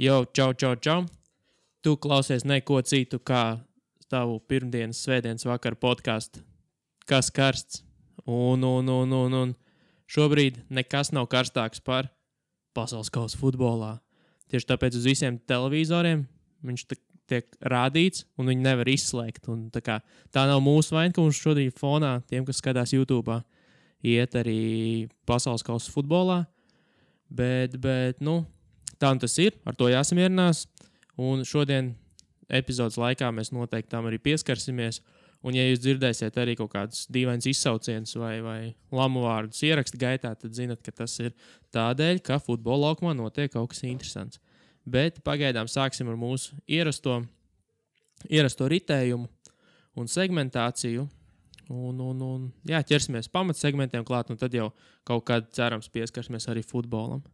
Jo, čau, čau, čau. Tu klausies neko citu kā tavu pirmdienas, svētdienas vakara podcastu. Kas karsts? Un. Šobrīd nekas nav karstāks par pasaules kausa futbolā. Tieši tāpēc uz visiem televizoriem viņš tiek rādīts un viņi nevar izslēgt. Un tā nav mūsu vaina, ka mums šodien fonā tiem, kas skatās YouTube'ā, iet arī pasaules kausa futbolā. Bet, tā tas ir, ar to jāsamierinās, un šodien epizodes laikā mēs noteikti tam arī pieskarsimies, un ja jūs dzirdēsiet arī kaut kādus dīvains izsaucienus vai lamu vārdus ieraksta gaitā, tad zinat, ka tas ir tādēļ, ka futbola laukumā notiek kaut kas interesants. Bet pagaidām sāksim ar mūsu ierasto ritējumu un segmentāciju, un jā, ķersimies pamatsegmentiem klāt, un tad jau kaut kādā cerams pieskarsimies arī futbolam.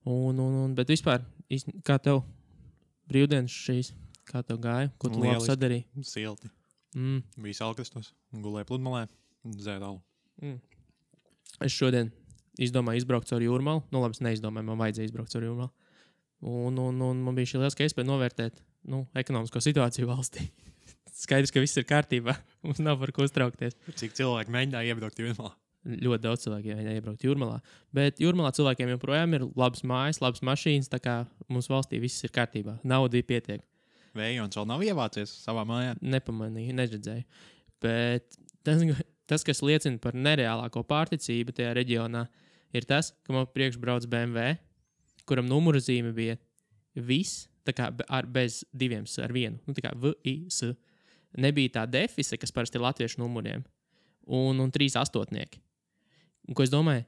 Bet vispār, kā tev brīvdienas šīs, kā tev gāja, ko tu labi sadarīji? Silti. Bija salkastos, gulēja pludmalē, dzēdalu. Es šodien izdomāju izbraukt ar jūrmalu. Nu, labi, es neizdomāju, man vajadzēja izbraukt ar jūrmalu. Un man bija šī lielska iespēja novērtēt ekonomisko situāciju valstī. Skaidrs, ka viss ir kārtībā. Mums nav par ko uztraukties. Cik cilvēki mēģināja iebraukt jūrmalā? Ļoti daudz cilvēki jau iebraukt jūrmalā, bet jūrmalā cilvēkiem joprojām ir labas mājas, labas mašīnas, tā kā mums valstī viss ir kārtībā, naudī pietiek. Vējons vēl nav ievācies savā mājā? Nepamanīju, neredzēju, bet tas, kas liecina par nereālāko pārticību tajā reģionā, ir tas, ka man priekš brauc BMW, kuram numura zīme bija viss, tā kā bez diviem ar vienu, tā kā VIS, nebija tā defise, kas parasti ir latviešu numuriem, un 3 astotnieki. Un, ko es domāju,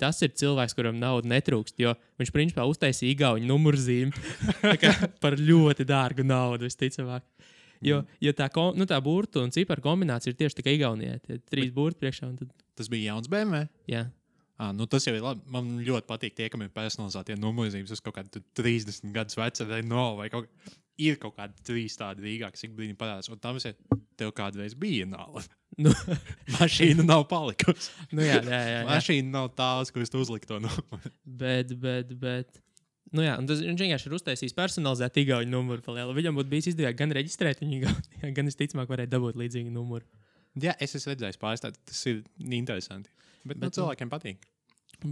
tas ir cilvēks, kuram naudu netrūkst, jo viņš principā uztaisīja igauņu numurzīmi par ļoti dārgu naudu, visticamāk. Jo tā burtu un ciparu kombinācija ir tieši tā kā Igaunijai. 3 burti priekšā. Un tad... Tas bija jauns BMW? Jā. Tas jau ir labi. Man ļoti patīk tie, kam ir personalizētie numurzīmes uz kaut kādu 30 gadus veca vai ir kaut kādi 3 tādi rīgāki, cik brīdī parādās. Un tam visiet, tev kādreiz bija nāla. Mašīna nav palikusi. Jā. Mašīna nav tās, kuras tu uzlikt to numuru. Bet. Un tas vienkārši ir uztaisījis personalizēt igauņu numuru. Viņam būtu bijis izdevīgi gan reģistrēt viņu igauņu, gan es ticamāk varēju dabūt līdzīgu numuru. Jā, es esmu redzējis pārstādi. Tas ir interesanti. Bet cilvēkiem patīk.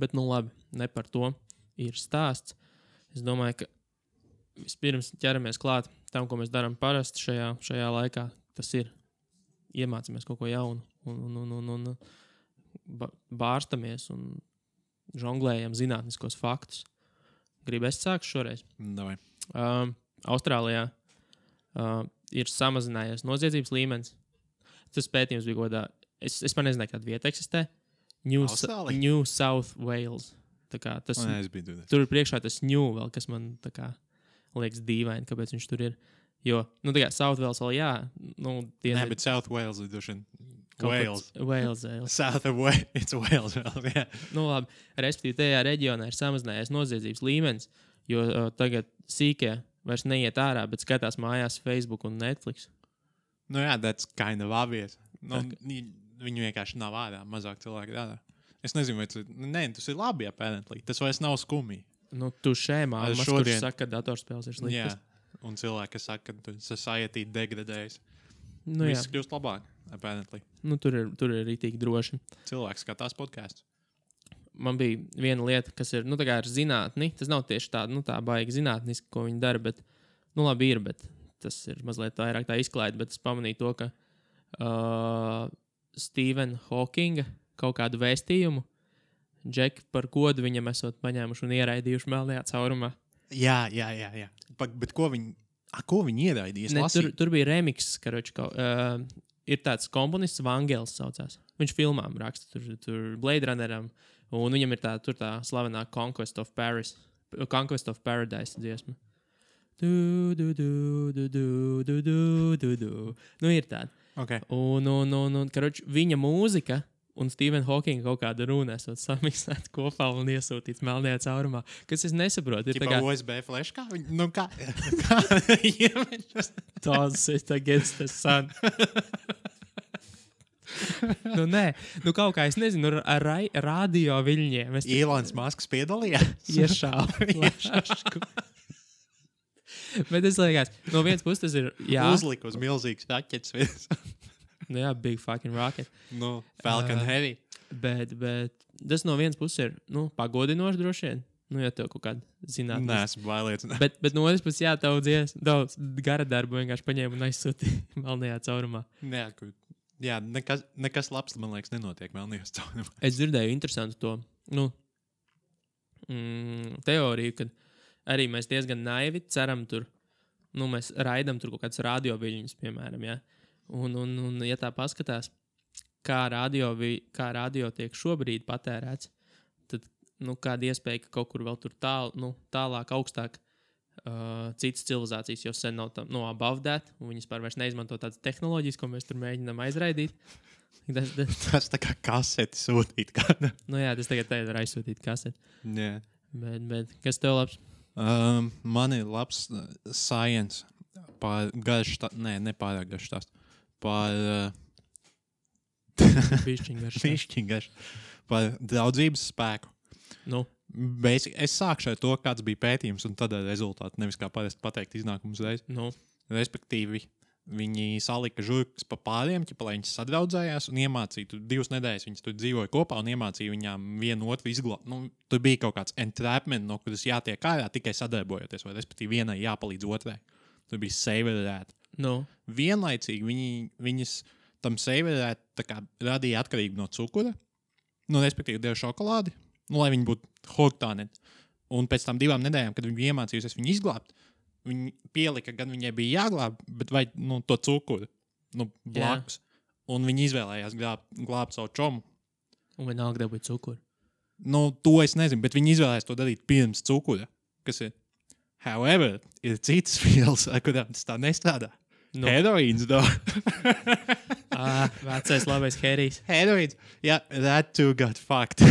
Bet labi, ne par to ir stāsts. Es domāju, ka vispirms ķeramies klāt tam, ko mēs darām parasti šajā laikā. Tas ir iemācāmies kaut ko jaunu un bārstamies un žonglējam zinātniskos faktus. Gribu es sāku šoreiz? Davai. Austrālijā ir samazinājies noziedzības līmenis. Tas pētījums bija godā. Es man nezināju, kāda vieta eksistē. New South Wales. Tā kā tas, tur ir priekšā tas New vēl, kas man tā kā liekas dīvaini, kāpēc viņš tur ir. Jo, South Wales vēl jā. Bet South Wales ir došana. Wales. South of Wales, it's Wales vēl, jā. Labi, respektīvi tajā reģionā ir samazinājies noziedzības līmenis, jo tagad C.K. vairs neiet ārā, bet skatās mājās Facebook un Netflix. That's kind of obvious. Viņu vienkārši nav ārā, mazāk cilvēki ārā. Es nezinu, vai tas ir labi, apparently. Tas vairs nav skumīgi. Tu šēmā, un šodien... kurš saka, ka datorspēles ir sliktas. Jā, un cilvēki saka, ka society degradējas. Viss kļūst labāk, apparently. Tur ir rītīgi droši. Cilvēks skatās podcasts. Man bija viena lieta, kas ir, ir zinātni. Tas nav tieši tāda, tā baigi zinātniski, ko viņi dara, bet, labi ir, bet tas ir mazliet vairāk tā izklāja, bet es pamanīju to, ka Stephen Hawkinga kaut kādu vēstījumu. Džeki par godu viņam esot paņēmuši un ieraidījuši melnajā caurumā. Jā. Bet ko viņi ieraidīja? Tur bija remix, ir tāds komponists Vangelis saucās. Viņš filmām raksta tur Blade Runneram, un viņam ir tā slavenā Conquest of Paradise dziesma. Ir tāda. Okay. Viņa mūzika un Stephen Hawking kaut kādu runu esot samiksēt kopā un iesūtīt melnajā caurumā, kas es nesaprotu. Ir Kipa USB fleškā? Kā? Toss it against the sun. Nu, nē, nu kaut kā, es nezinu, ar radio viļņiem. Ilons Masks piedalījās? Iešāvu. Bet es liekas, no vienas puses tas ir, jā. Uzlikus milzīgs raķets visam. Nu jā, big fucking rocket. Nu, Falcon Heavy. Bet tas no vienas puses ir, nu, pagodinoši droši vien. Nu, ja tev kaut kāda zinātnes. Nē, esmu bailiecināt. Bet no otras puses, jā, tev daudz gara darbu vienkārši paņēma un aizsūtīja melnajā caurumā. Nē, jā, nekas labs, man liekas, nenotiek melnajās caurumās. Es dzirdēju interesantu to, nu, teoriju, kad arī mēs diezgan naivi ceram tur, nu, mēs raidam tur kaut kādas radioviļņas, piemēram, jā. Un ja tā paskatās, kā radio tiek šobrīd patērēts, tad, nu, kāda iespēja, ka kaut kur vēl tur tālāk, augstāk citas civilizācijas jau sen nav above that, un viņas pārvairs neizmanto tādas tehnoloģijas, ko mēs tur mēģinām aizraidīt. Tas tā kā kaseti sūtīt kādam. Nu jā, tas tagad var aizsūtīt kaseti. Yeah. Bet kas tev labs? Man ir labs science par garš stāsts. Nē, nepārāk garš stāsts. Par pišķiņgarš par draudzības spēku. Nu. Es sākšu ar to, kāds bija pētījums un tad rezultāti, nevis kā parasti pateikt iznākumus reiz. Nu. Respektīvi, viņi salika žurkas pa pāriem, ķipa, lai viņas sadraudzējās un iemācīja. 2 nedēļas viņas tur dzīvoja kopā un iemācīja viņām vienu otru izglābt. Nu, tur bija kaut kāds entrapment, no kuras jātiek ārā tikai sadarbojoties, vai respektīvi vienai jāpalīdz otrai. Tur bija saverēt. No. Vienlaicīgi viņas tam saverēt tā kā radīja atkarību no cukura, nu, respektīvi deva šokolādi, nu, lai viņi būtu hortāni. Un pēc tam 2 nedēļām, kad viņi iemācījusies viņu izglābt, viņi pielika, gan viņai bija jāglāb, bet vai, nu, to cukuru, nu, blakus. Yeah. Un viņi izvēlējās glābt savu čomu. Un vienalga dabūja cukuru. Nu, to es nezinu, bet viņi izvēlējās to darīt pirms cukura, kas ir. However, ir citas vielas, ar kurām tas tā nestrādā. No. Heroīns, do. Vecais labais herijs. Heroīns. Jā, that too got fucked.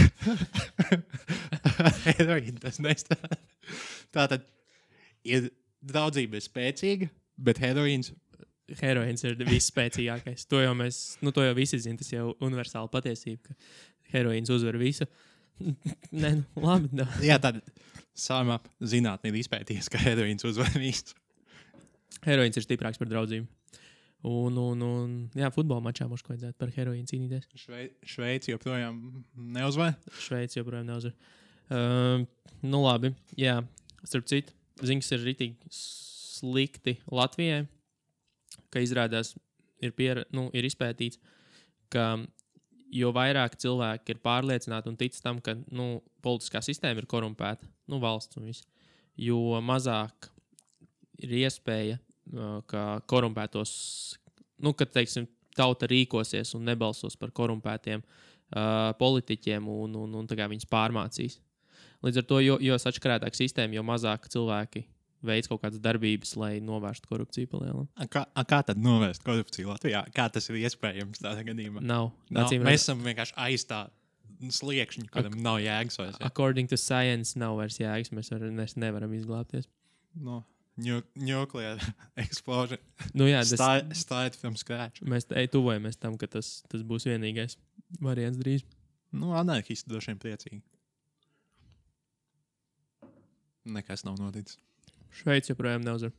Heroīns, tas nestrādā. Tātad, ir draudzība ir spēcīga, bet heroīns... Heroīns ir visspēcīgākais. To jau mēs, nu to jau visi zin, tas jau universāla patiesība, ka heroīns uzver visu. Nē, nu, labi. No. Jā, tad sākumā zinātni ir izpēties, ka heroīns uzvar visu. Heroīns ir stiprāks par draudzību. Un jā, futbola mačā mums vajadzētu par heroīnu cīnīties. Šveici joprojām neuzvar? Šveici joprojām neuzvar. Nu, labi, jā. Starp citu, ziņas ir ritīgi slikti Latvijai, ka izrādās ir izpētīts, ka jo vairāk cilvēki ir pārliecināti un tic tam, ka, nu, politiskā sistēma ir korumpēta, nu, valsts un viss, jo mazāk ir iespēja, ka korumpētos, nu, kad, teiksim, tauta rīkosies un nebalsos par korumpētiem politiķiem un tā kā viņas pārmācīs. Līdz ar to, jo sačkarētāk sistēma, jo mazāk cilvēki veids kaut kādas darbības, lai novērstu korupciju palielam. Kā tad novērst korupciju Latvijā? Kā tas ir iespējams tādā gadījumā? Nav. Mēs esam vienkārši aiz tā sliekšņa, kādam nav jēgas. Vairs, jā. According to science nav vairs jēgas, mēs nevaram izglābties. No, nuclear explosion. Nu jā, tas... Start from scratch. Mēs tuvojamies tam, ka tas būs vienīgais variants drīz. Nu, anarchisti došiem priecīgi. Nekas nav noticis. Šveic joprojām neuzvar.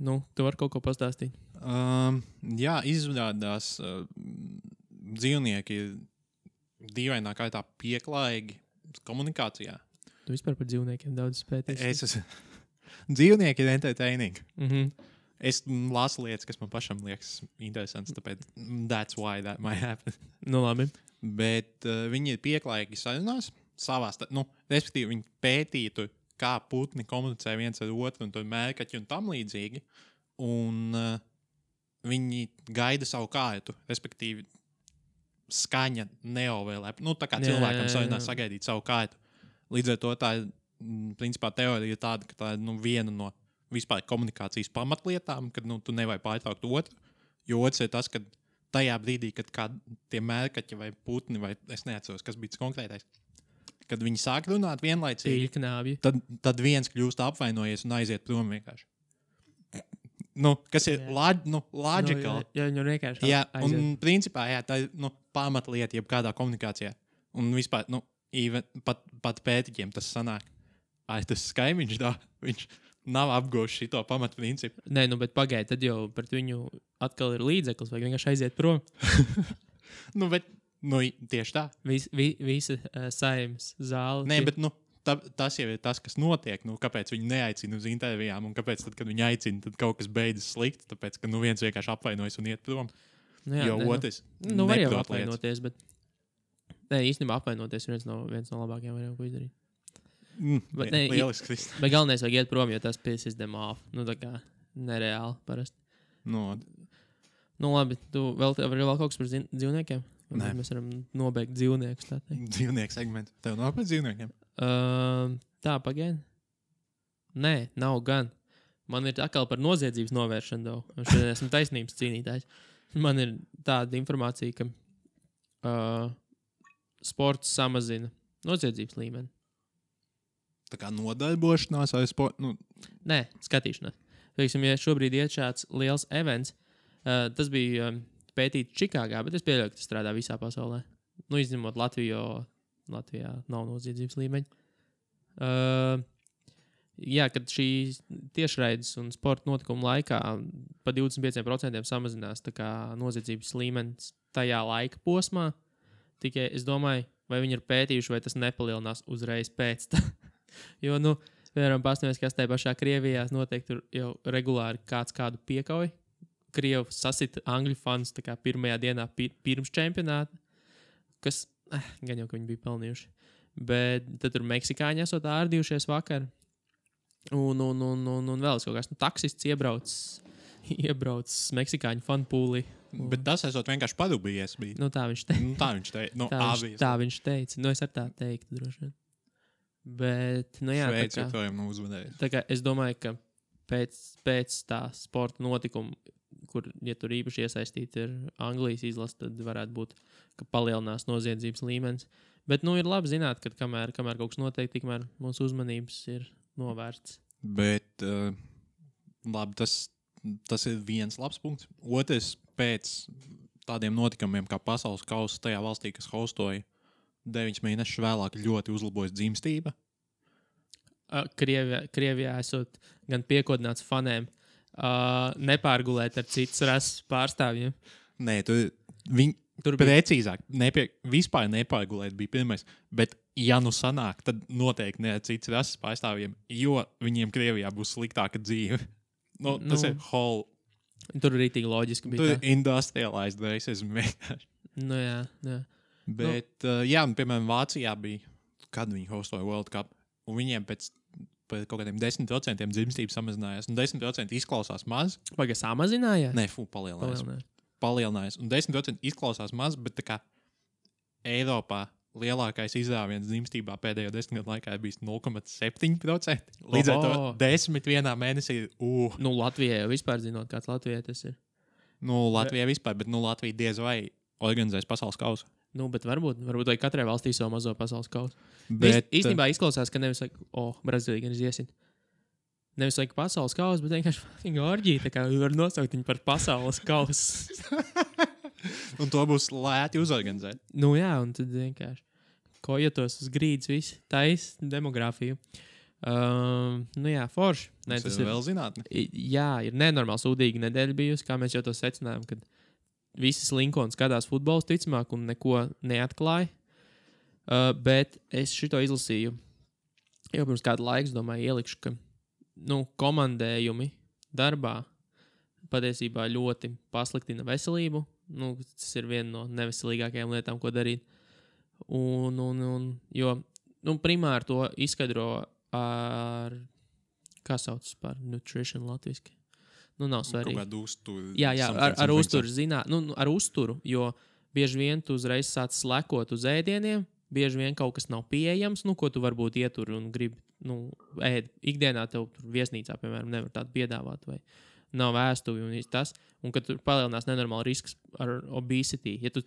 Nu, tu vari kaut ko pastāstīt? Jā, izrādās dzīvnieki ir dīvainā kārtā pieklājīgi komunikācijā. Tu vispār par dzīvniekiem daudz pētīsi? Dzīvnieki ir entertaining. Mm-hmm. Es lasu lietas, kas man pašam liekas interesants, tāpēc that's why that might happen. Nu, labi. Bet viņi ir pieklājīgi sarunās savās, nu, respektīvi viņi pētītu kā putni komunicē viens ar otru un tur mērkaķi un tam līdzīgi, un viņi gaida savu kārtu, respektīvi skaņa neovēlē, nu tā kā cilvēkam sarunās sagaidīt savu kārtu. Līdz ar to tā ir, principā teorija ir tāda, ka tā ir, nu, viena no vispār komunikācijas pamatlietām, kad, nu, tu nevaj pārtraukt otru, jo otrs ir tas, ka tajā brīdī, kad kā tie mērkaķi vai putni, vai es neatceros, kas bija tas konkrētais, kad viņi sāk runāt vienlaicīgi, tad viens kļūst apvainojies un aiziet prom vienkārši. nu, kas ir logical. Nu, jā, vienkārši. Jā, un principā, jā, tā ir pamatlieta jebkādā komunikācijā. Un vispār, nu, even, pat pētiķiem tas sanāk. Ai, tas skaimiņš tā, viņš nav apgūst šito pamatprincipu. Nē, nu, bet pagaid, tad jau pret viņu atkal ir līdzeklis, vai vienkārši aiziet prom. Nu, bet, nu, tieši tā. Visa saimas zāle. Nē, bet, nu, tas jau ir tas, kas notiek, nu, kāpēc viņi neaicina uz intervijām, un kāpēc tad, kad viņi aicina, tad kaut kas beidzas slikti, tāpēc, ka, nu, viens vienkārši apvainojas un iet prom. Nu, jā, jo otrs neprot lietas. Nu, var jau apvainoties, bet... Nē, īstenībā apvainoties viens no labākajiem varējām, ko izdarīt. Bet, ne, bet galvenais vajag iet prom, jo tas pisses them off. Nu, tā kā nereāli parasti. No. Nu, labi, tu vēl kaut kas par dzīvniekiem? Nē. Mēs varam nobeigt dzīvniekus, tā teikt. Dzīvnieku segmentu. Tev nav par dzīvniekiem? Tā, pagaid. Nē, nav gan. Man ir atkal par noziedzības novēršanu. Šeit esmu taisnības cīnītājs. Man ir tāda informācija, ka sports samazina noziedzības līmeni. Tā kā nodarbošanās vai sporta? Nu. Nē, skatīšanās. Teiksim, ja šobrīd iet šāds liels events, tas bija pētīts Čikāgā, bet es pieļauju, ka tas strādā visā pasaulē. Nu, izņemot Latviju, Latvijā nav noziedzības līmeņa. Jā, kad šīs tiešraides un sporta notikuma laikā pa 25% samazinās tā kā noziedzības līmenis tajā laika posmā. Tikai es domāju, vai viņi ir pētījuši, vai tas nepalielinās uzreiz pēc tā. Jo, nu, vienmēram pastāvēs, kas tajā pašā Krievijā notiek, tur jau regulāri kāds kādu piekauj. Krievu sasita angļu fans tā kā pirmajā dienā pirms čempionāta, kas, gan jau, ka viņi bija pelnījuši. Bet tad tur meksikāņi esot ārdījušies vakar. Un vēl es kaut kāds, nu, taksists iebraucis meksikāņu fanpūlī. Bet tas esot vienkārši padubījies bija. Nu, tā viņš teica. Tā viņš teica. Nu, es ar tā teiktu, droši vien. Bet, nu jā, tā kā es domāju, ka pēc tā sporta notikuma, kur, ja tur īpaši iesaistīti ir Anglijas izlase, tad varētu būt, ka palielinās noziedzības līmenis. Bet, nu, ir labi zināt, ka kamēr kaut kas notiek, tikmēr mūsu uzmanības ir novērts. Bet, labi, tas ir viens labs punkts. Otrs, pēc tādiem notikumiem, kā pasaules kausa tajā valstī, kas hostoja, 9 mēnešus vēlāk ļoti uzlabojas dzimstība. Krievijā esot gan piekodināts fanēm nepārgulēt ar citas rases pārstāvjiem. Nē, tur precīzāk. Vispār nepārgulēt bija pirmais. Bet, ja nu sanāk, tad noteikti ne ar citas rases pārstāvjiem, jo viņiem Krievijā būs sliktāka dzīve. Nu, tas ir whole. Tur ir rītīgi loģiski bija tā. Tur ir industrialized racism vienkārši. Nu jā. Bet, jā, un, piemēram, Vācijā bija, kad viņi hostoja World Cup, un viņiem pēc kaut kādiem 10% dzimstības samazinājās, un 10% izklausās maz. Vai samazinājās? Nē, palielinājās. Un 10% izklausās maz, bet tā kā Eiropā lielākais izrāviens dzimstībā pēdējo 10 gadu laikā ir bijis 0,7%. Līdz ar to 10 vienā mēnesī ir... Nu, Latvijai vispār zinot, kāds Latvijai tas ir. Nu, Latvijai vispār, bet nu Latvija diez vai organizēs pasaules kausu. Nu, bet varbūt vai katrai valstī savu mazo pasaules kausu. Bet īstenībā izklausās, ka nevis vajag, Brazīlija gan iesīt. Nevis vajag pasaules kausu, bet vienkārši orģija, tā kā var nosaukt viņu par pasaules kausu. Un to būs lēti uzorganizēt. Nu jā, un tad vienkārši kojotos uz grīdas visi, tais demogrāfiju. Nu jā, forši. Nē, tas ir vēl zinātni. Jā, ir nenormāli sūdīga nedēļa bijusi, kā mēs jau to secinājām, kad visas Lincoln skatās futbolu ticamāk un neko neatklāja. Bet es šito izlasīju. Jau pirms kādu laiku, domāju, ielikšu, ka komandējumi darbā patiesībā ļoti pasliktina veselību. Nu, tas ir viena no neveselīgākajām lietām, ko darīt. Jo primāri to izskaidro ar... Kā sauc par nutrition latviski? Nu, nav svarīgi. Kaut kādu uzturu. Jā, ar uzturu zināt. Nu, ar uzturu, jo bieži vien tu uzreiz sāc slekot uz ēdieniem, bieži vien kaut kas nav pieejams, nu, ko tu varbūt ieturi un gribi, ēd. Ikdienā tev tur viesnīcā, piemēram, nevar tādu piedāvāt, vai nav vēstuvi un tas. Un kad tur palielinās nenormāli risks ar obesity. Ja tu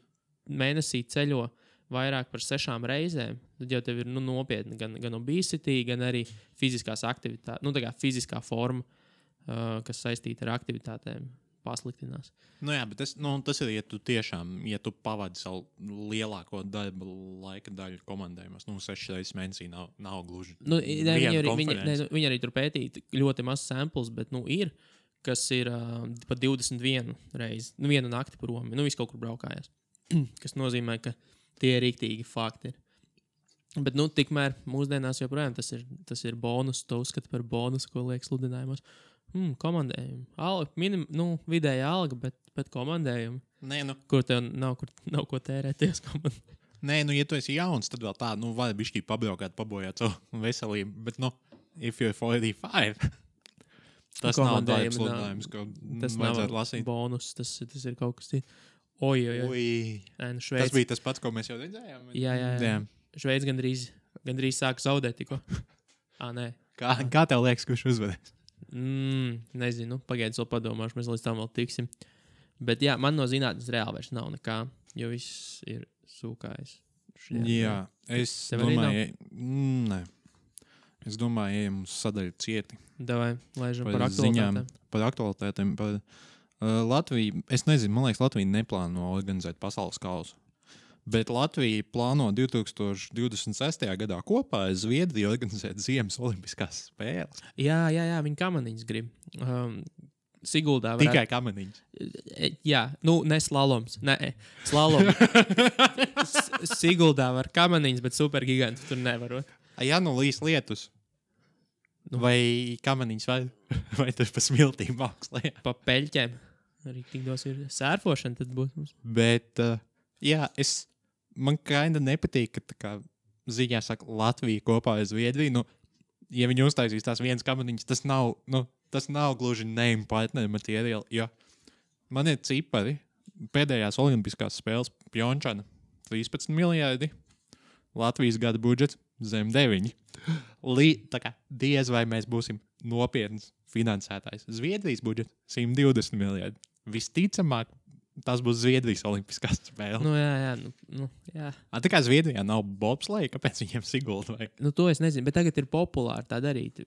mēnesī ceļo vairāk par 6 reizēm, tad jau tev ir nopietni gan obesity, gan arī fiziskās aktivitātes, tā kā fiziskā forma. kas saistīti ar aktivitātēm, pasliktinās. Nu jā, bet tas ir, ja tu tiešām, ja tu pavadi savu lielāko darba laika daļu komandējumos, 6 reizes mēnesī nav gluži viena konferences. Viņi arī tur pētīja ļoti maz samples, bet ir, kas ir pa 21 reizi, vienu nakti prom, viss kaut kur braukājās, kas nozīmē, ka tie ir riktīgi fakti. Bet, tikmēr mūsdienās joprojām tas ir bonus, to uzskata par bonusu, ko liek sludinājumos. Komandējumi. Vidēja alga, bet komandējumi. Nē, Kur tev nav ko tērēties komandējumi. Nē, ja tu esi jauns, tad vēl tā, vari bišķī pabraukāt, pabojāt savu veselību. Bet, if you're 45, tas nav tāds sludinājums, ko vajadzētu lasīt. Tas nav bonus, tas ir kaut kas cits. Tas bija tas pats, ko mēs jau redzējām. Jā. Šveids gandrīz sāka zaudēt tikko. Nē. Kā tev liekas, kurš uzvedēs? Nezinu, pagaidz vēl padomāšu, mēs līdz tam vēl tiksim. Bet jā, man no zinātnes reāli vairs nav nekā, jo viss ir sūkājis. Es domāju, ja mums sadaļa cieti. Davai, laižam par aktualitātēm. Latviju, es nezinu, man liekas, Latvija neplāno organizēt pasaules kausu. Bet Latvija plāno 2026. gadā kopā ar Zviedriju organizēt Ziemas olimpiskās spēles. Jā, viņi kamaniņas grib. Siguldā varētu... Tikai kamaniņas? Jā, ne slaloms. Nē, slaloms. Siguldā var kamaniņas, bet supergigantu tur nevarot. Ja līs lietus. Vai kamaniņas vai tur pa smiltīm mākslē? Pa peļķēm. Arī tik dos ir sērfošana, tad būs mums. Bet, man kaina nepatīk, ka tā kā ziņā saka Latvija kopā ar Zviedriju, ja viņi uztaisīs tās vienas kamaniņas, tas nav gluži name partner materiāli, jo man ir cipari, pēdējās olimpiskās spēles Pjončana 13 miljardi, Latvijas gada budžets zem 9. Tā kā diez vai mēs būsim nopietnas finansētājs. Zviedrijas budžets 120 miljardi. Visticamāk, tas būs Zviedrijas olimpiskās spēles. Jā. Tā kā Zviedrijā nav bobsleja, kāpēc viņiem Sigulda vajag? To es nezinu, bet tagad ir populāri tā darīt.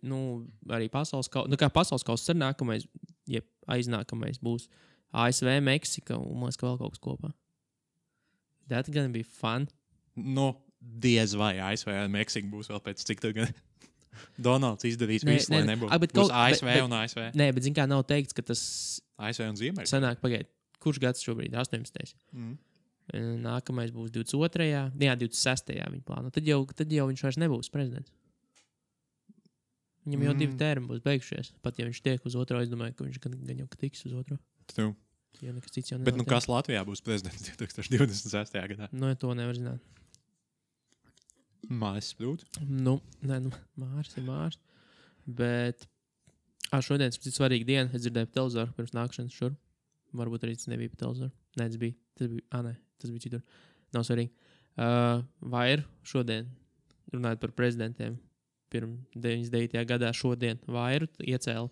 Arī pasaules kauss. Kā pasaules kauss ir nākamais, jeb aiznākamais būs ASV, Meksika un mēs vēl kaut kas kopā. That's gonna be fun. Diez vai ASV un Meksika būs vēl pēc cik tagad. Donalds izdarīs visu, lai nebūtu. Būs ASV un ASV. Nē, bet zin kā nav teikts, ka tas... ASV un Ziemeļa. Sanāk, pagaid. Kurš gads šobrīd? 18. Nākamais būs 22. Jā, 26. Viņa plāno. Tad jau viņš vairs nebūs prezidents. Viņam jau 2 termi būs beigušies. Pat ja viņš tiek uz otro, es domāju, ka viņš gan jau tiks uz otro. Tu. Ja nekas cits jau nevar. Bet kas Latvijā būs prezidents 2026. Gadā? Ja to nevar zināt. Māris sprūt? Māris ir Māris. Bet šodien ir svarīga diena. Es dzirdēju pa televizoru pirms nākšanas šur. Varbūt arī tas nebija pa televizoru. Nē, tas bija citur. Nav svarīgi. Vair šodien, runājot par prezidentiem, pirms 99. gadā šodien Vairu iecēla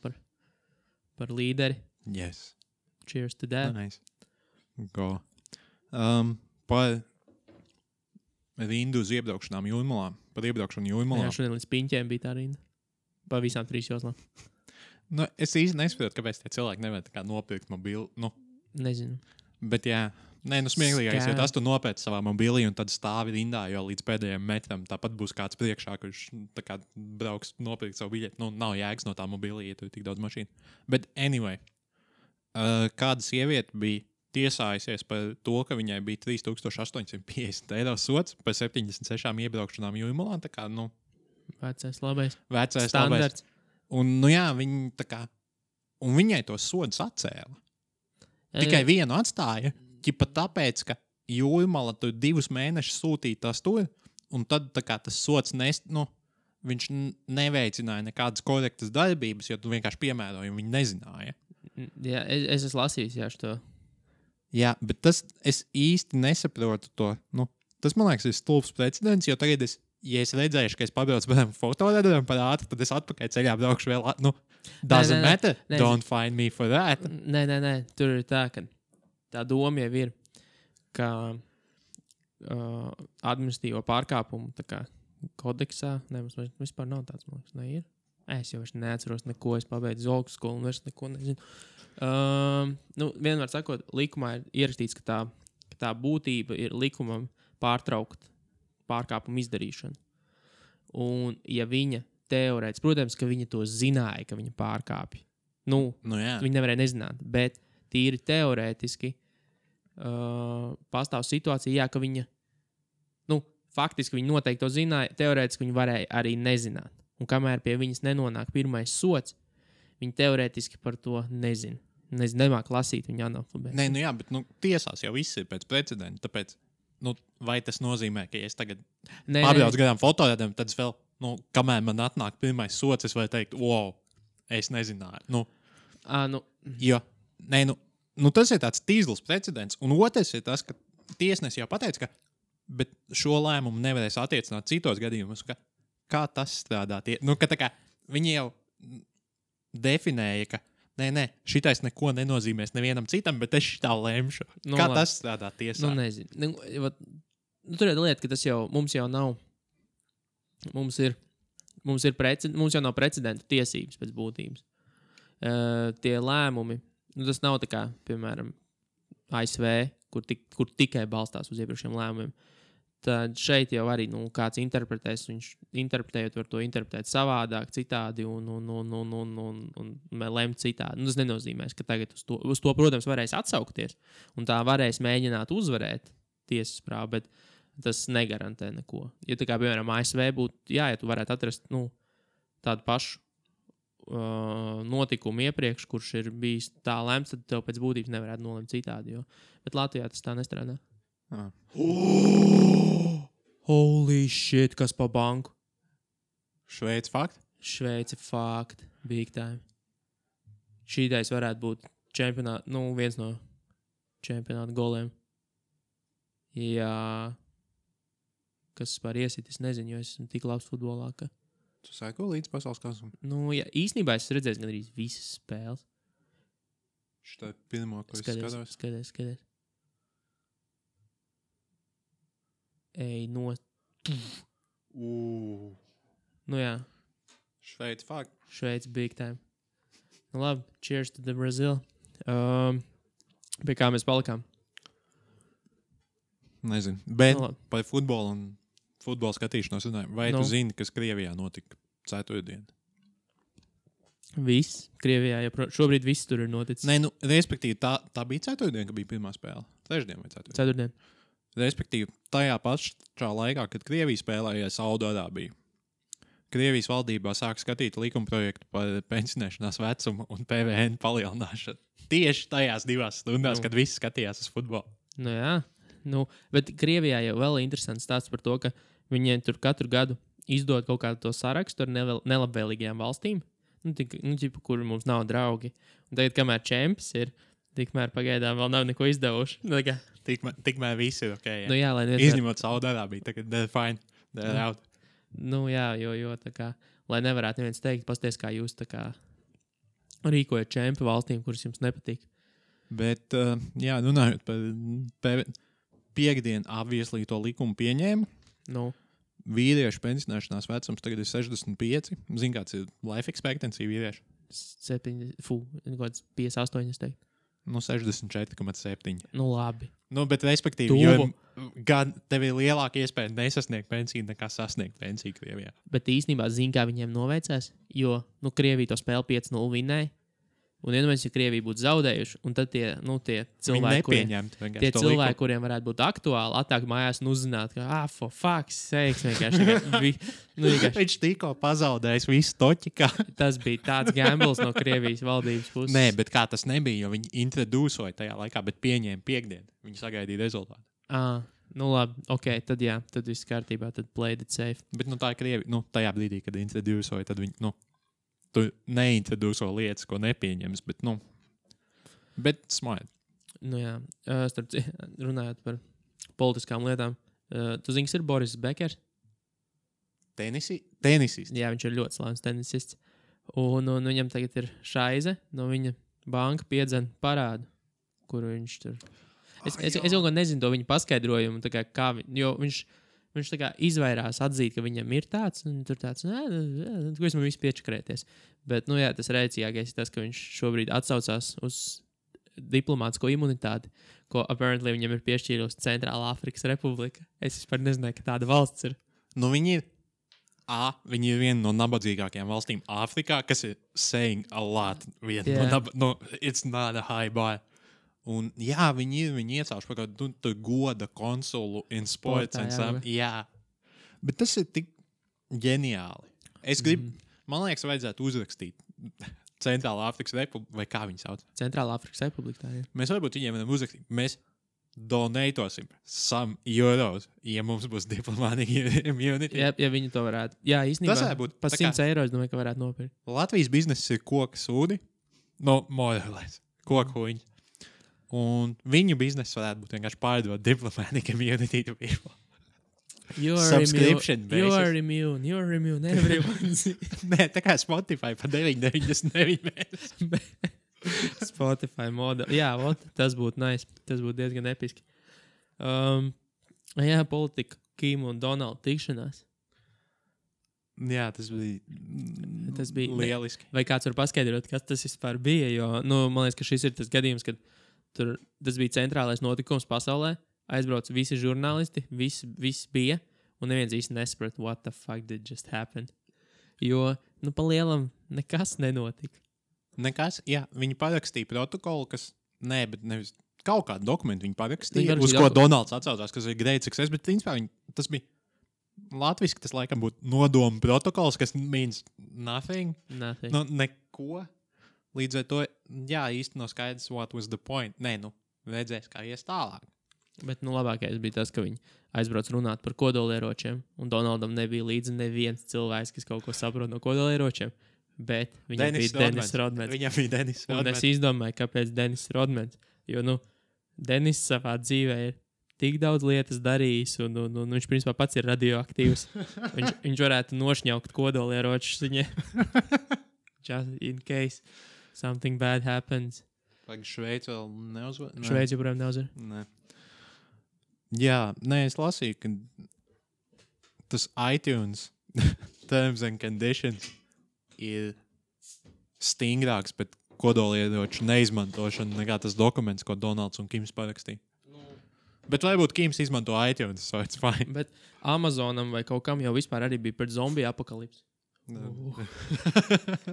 par līderi. Yes. Cheers to that. Nice. Go. Par... rindu uz iebraukšanām Jūrmalā. Par iebraukšanu Jūrmalā. Jā, šodien līdz piņķiem bija tā rinda. Pa visām 3 joslām. Es īsti nesaprotu, kāpēc tie cilvēki nevar tā kā nopirkt mobili. Nezinu. Bet jā. Smieklīgais, jo tas tu nopēc savā mobili un tad stāvi rindā, jo līdz pēdējiem metram tāpat būs kāds priekšā, kurš tā kā brauks nopirkt savu biļeti. Nav jēgas no tā mobili, ja tur ir tik daudz mašīnu. Bet anyway, kāda sieviete bija tiesājusies par to, ka viņai bija 3850 eiro sots par 76 iebraukšanām Jūrmalā. Tā kā, Vecais standards. Labais. Un, viņa tā kā... Un viņai tos sodus atcēla. Tikai vienu atstāja. Ķipa tāpēc, ka Jūrmala tur 2 mēnešus sūtīja tas tur, un tad tā kā tas sots viņš neveicināja nekādas korektas darbības, jo tu vienkārši piemēroji, un viņa nezināja. Jā, es esmu lasījis šo. Jā, bet tas es īsti nesaprotu to. Tas, man liekas, ir stulbs precedents, jo tagad es redzēšu, ka es pabraucu par fotoradaram par ātri, tad es atpakaļ ceļā braukšu vēl ātri. Doesn't matter, don't find me for that. Nē, tur ir tā, ka tā doma jau ir, ka administratīvo pārkāpumu kodeksā, mums vispār nav tāds, man liekas, Es jau neatceros neko, es pabeidzu Zolku skolu un vairs neko nezinu. Vienmēr sakot, likumā ir ierakstīts, ka tā būtība ir likumam pārtraukt pārkāpumu izdarīšanu. Un ja viņa teorētiski, protams, ka viņa to zināja, ka viņa pārkāpja. Viņa nevarēja nezināt, bet tīri teorētiski pastāv situācija, jā, ka viņa, faktiski viņa noteikti to zināja, teorētiski viņa varēja arī nezināt. Un kamēr pie viņas nenonāk pirmais sots, viņa teorētiski par to nezina. Nemāk lasīt viņa analfabēta. Bet tiesās jau viss ir pēc precedenta, tāpēc, vai tas nozīmē, ka ja es tagad pārbjaucu gadām fotorēdēm, tad es vēl, kamēr man atnāk pirmais sots, es varu teikt, wow, es nezināju. Tas ir tāds tīzlis precedents, un otrs ir tas, ka tiesnes jau pateica, ka šo lēmumu nevarēs attiecināt citos gadījumus, ka kā tas strādā. Viņi jau definēja, ka šitais neko nenozīmēs nevienam citam, bet es šitā lēmšu. Kā tas strādā tiesā? Nezinu. Tur ir lieta, ka tas jau mums jau nav. Mums jau nav precedenta tiesības pēc būtības. Tie lēmumi, tas nav tā kā, piemēram, ASV, kur tikai balstās uz iepriekšiem lēmumiem. Tad šeit jau arī kāds interpretēs, viņš interpretējot var to interpretēt savādāk, citādi un lemt citādi. Tas nenozīmēs, ka tagad uz to, protams, varēs atsaukties un tā varēs mēģināt uzvarēt tiesas prāvu, bet tas negarantē neko. Ja tā kā, piemēram, ASV būtu, ja tu varētu atrast tādu pašu notikumu iepriekš, kurš ir bijis tā lemts, tad tev pēc būtības nevarētu nolemt citādi. Bet Latvijā tas tā nestrādā. Holy shit, kas pa banku? Šveice fakt, big time. Šītais varētu būt čempionāta, viens no čempionāta goliem. Jā, kas par iesit, es nezinu, jo es esmu tik labs futbolā, ka... Tu sēko līdz pasaules kāsam? Īstenībā es redzēju gandrīz visas spēles. Šitā pirmo, ko es skatos. Skaties. Ej, Šveic, fuck. Šveic, big time. Labi, cheers to the Brazil. Pie kā mēs palikām? Nezinu, bet par futbolu un futbola skatīšanos runājam. Vai tu zini, kas Krievijā notika ceturtdien? Viss Krievijā, šobrīd viss tur ir noticis. Respektīvi, tā bija ceturtdien, ka bija pirmā spēle. Trešdien vai ceturtdien? Ceturtdien. Respektīvi, tajā pašā laikā, kad Krievija spēlēja Saudarābiju, Krievijas valdībā sāk skatīt likumprojektu par pensionēšanās vecumu un PVN palielināšanu. Tieši tajās divās stundās, kad visi skatījās uz futbolu. Bet Krievijā jau vēl interesants stāsts par to, ka viņiem tur katru gadu izdod kaut kādu to sarakstu ar nelabvēlīgajām valstīm, kur mums nav draugi. Un tagad, kamēr čemps ir, tikmēr pagaidām vēl nav neko izdevuši. Tikmēr visi ir okay, jā. Lai nevar... Izņemot Saudarābiju, tagad they're fine, they're out. Jo tā kā, lai nevarētu neviens teikt, pasties, kā jūs tā kā rīkojat čempi valstīm, kuras jums nepatīk. Bet, runājot par piekdienu, obviously to likumu pieņēma. Vīriešu pensionēšanās vecums tagad ir 65. Zini, kāds ir life expectancy vīriešu? 58, es teiktu. 64,7. Labi. Bet respektīvi, jo gan tev ir lielāka iespēja nesasniegt pensiju, nekā sasniegt pensiju Krievijā. Bet īstenībā zini, kā viņiem noveicās, jo, Krievija to spēle 5-0 vinēja, un vienmēr, ja Krievija būtu zaudējuši, un tad tie cilvēki, kuriem varētu būt aktuāli, atāk mājās un uzzināt, ka, for fuck's sakes, vienkārši. Viņš tikko pazaudējis visu toķikā. Tas bija tāds gambles no Krievijas valdības puses. Bet kā tas nebija, jo viņi introdūsoja tajā laikā, bet pieņēma piekdienu. Viņi sagaidīja rezultātu. Labi, ok, tad jā, tad viss kārtībā, tad played it safe. Bet tā ir Krievija, tajā brīdī, kad introdūsoja, tad viņi, tu neintroduso lietas, ko nepieņems, bet, bet smart. Runājot par politiskām lietām, tu zini, kas ir Boris Becker? Tenisists. Jā, viņš ir ļoti slavens tenisists. Un viņam tagad ir šaize, no viņa banka piedzen parādu, kuru viņš tur... Es jau gan nezinu to viņa paskaidrojumu, tā kā jo viņš Viņš tā kā izvairās atzīt, ka viņam ir tāds, un tur tāds, ko es man visu piečakrēties. Bet, nu jā, tas rēcīgākais ir tas, ka viņš šobrīd atsaucās uz diplomātsko imunitāti, ko apparently viņam ir piešķīrusi Centrāla Afrikas Republika. Es vispār nezināju, ka tāda valsts ir. Nu, viņi ir viena no nabadzīgākajām valstīm Āfrikā, kas ir saying a lot. It's not a high bar. Un jā, viņi iecāšu par kādu goda konsulu in sports. Jā. Bet tas ir tik ģeniāli. Es gribu, man liekas, vajadzētu uzrakstīt Centrāla Afrikas Republika, vai kā viņi sauc? Centrāla Afrikas Republika, tā ir. Mēs varbūt viņiem varam uzrakstīt, mēs donatosim some euros, ja mums būs diplomātīgi immunity. Ja viņi to varētu. Jā, īstenībā, pa 100 eiro, es domāju, ka varētu nopirkt. Latvijas biznesis ir koka sūdi, no morālais, koka huņi. Un viņu bizness varētu būt vienkārši pārdot diplomatic immunity to people. Subscription basis. You are immune, everyone's. Nē, tā kā Spotify par 9,99 mēnesi. Spotify modeli. Jā, tas būtu nice. Tas būtu diezgan episki. Jā, politika, Kim un Donald tikšanās. Jā, tas bija lieliski. Vai kāds var paskaidrot, kas tas vispār bija, jo, man liekas, ka šis ir tas gadījums, kad tur tas bija centrālais notikums pasaulē, aizbrauc visi žurnālisti, viss bija, un neviens īsti nesaprat, what the fuck did just happen. Jo, pa lielam nekas nenotika. Nekas? Jā, viņi parakstīja protokolu, bet nevis kaut kādu dokumentu viņi parakstīja, uz ko Donalds atsaucās, kas ir great success, bet principā tas bija latviski, tas laikam būtu nodoma protokols, kas means nothing. Neko. Līdz ar to, jā, īsti nav skaidrs, what was the point. Nē, redzēs, kā ies tālāk. Bet, labākais bija tas, ka viņi aizbrauc runāt par kodolieročiem, un Donaldam nebija līdzi neviens cilvēks, kas kaut ko saprot no kodolieročiem, bet viņam bija Dennis Rodman. Un es izdomāju, kāpēc Dennis Rodman, jo, Dennis savā dzīvē ir tik daudz lietas darījis, un viņš, principā, pats ir radioaktīvs. Viņš varētu nošņaukt kodolieročus viņa. Just in case. Something bad happens. Like Šveica vēl neuzvar? Šveica joprojām neuzvar? Nē. Jā, es lasīju, ka tas iTunes terms and conditions ir stingrāks, bet kodolieroču neizmantošana nekā tas dokuments, ko Donalds un Kims parakstīja. Bet varbūt Kims izmanto iTunes, so it's fine. Bet Amazonam vai kaut kam jau vispār arī bija par zombiju apokalipsi.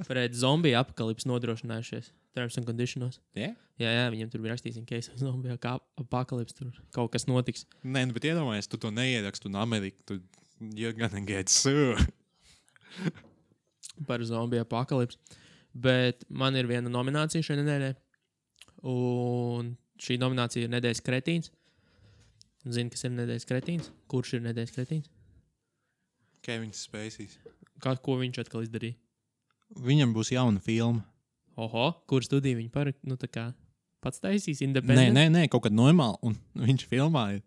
Pret zombiju apokalipsi nodrošinājušies terms un konditionos. Yeah? Jā, viņiem tur bija rakstīs in case zombiju apokalipsi, tur kaut kas notiks. Nē, bet iedomājies, tu to neierakstu un Ameriku, you're gonna get sued. Par zombiju apokalipsi. Bet man ir viena nominācija šajā nedēļā. Un šī nominācija ir nedēļas kretīns. Zini, kas ir nedēļas kretīns? Kurš ir nedēļas kretīns? Kevin Spacey. Ko viņš atkal izdarīja? Viņam būs jauna filma. Oho, kur studiju viņa pats taisīs independent? Nē, kaut kad normāli. Un viņš filmāja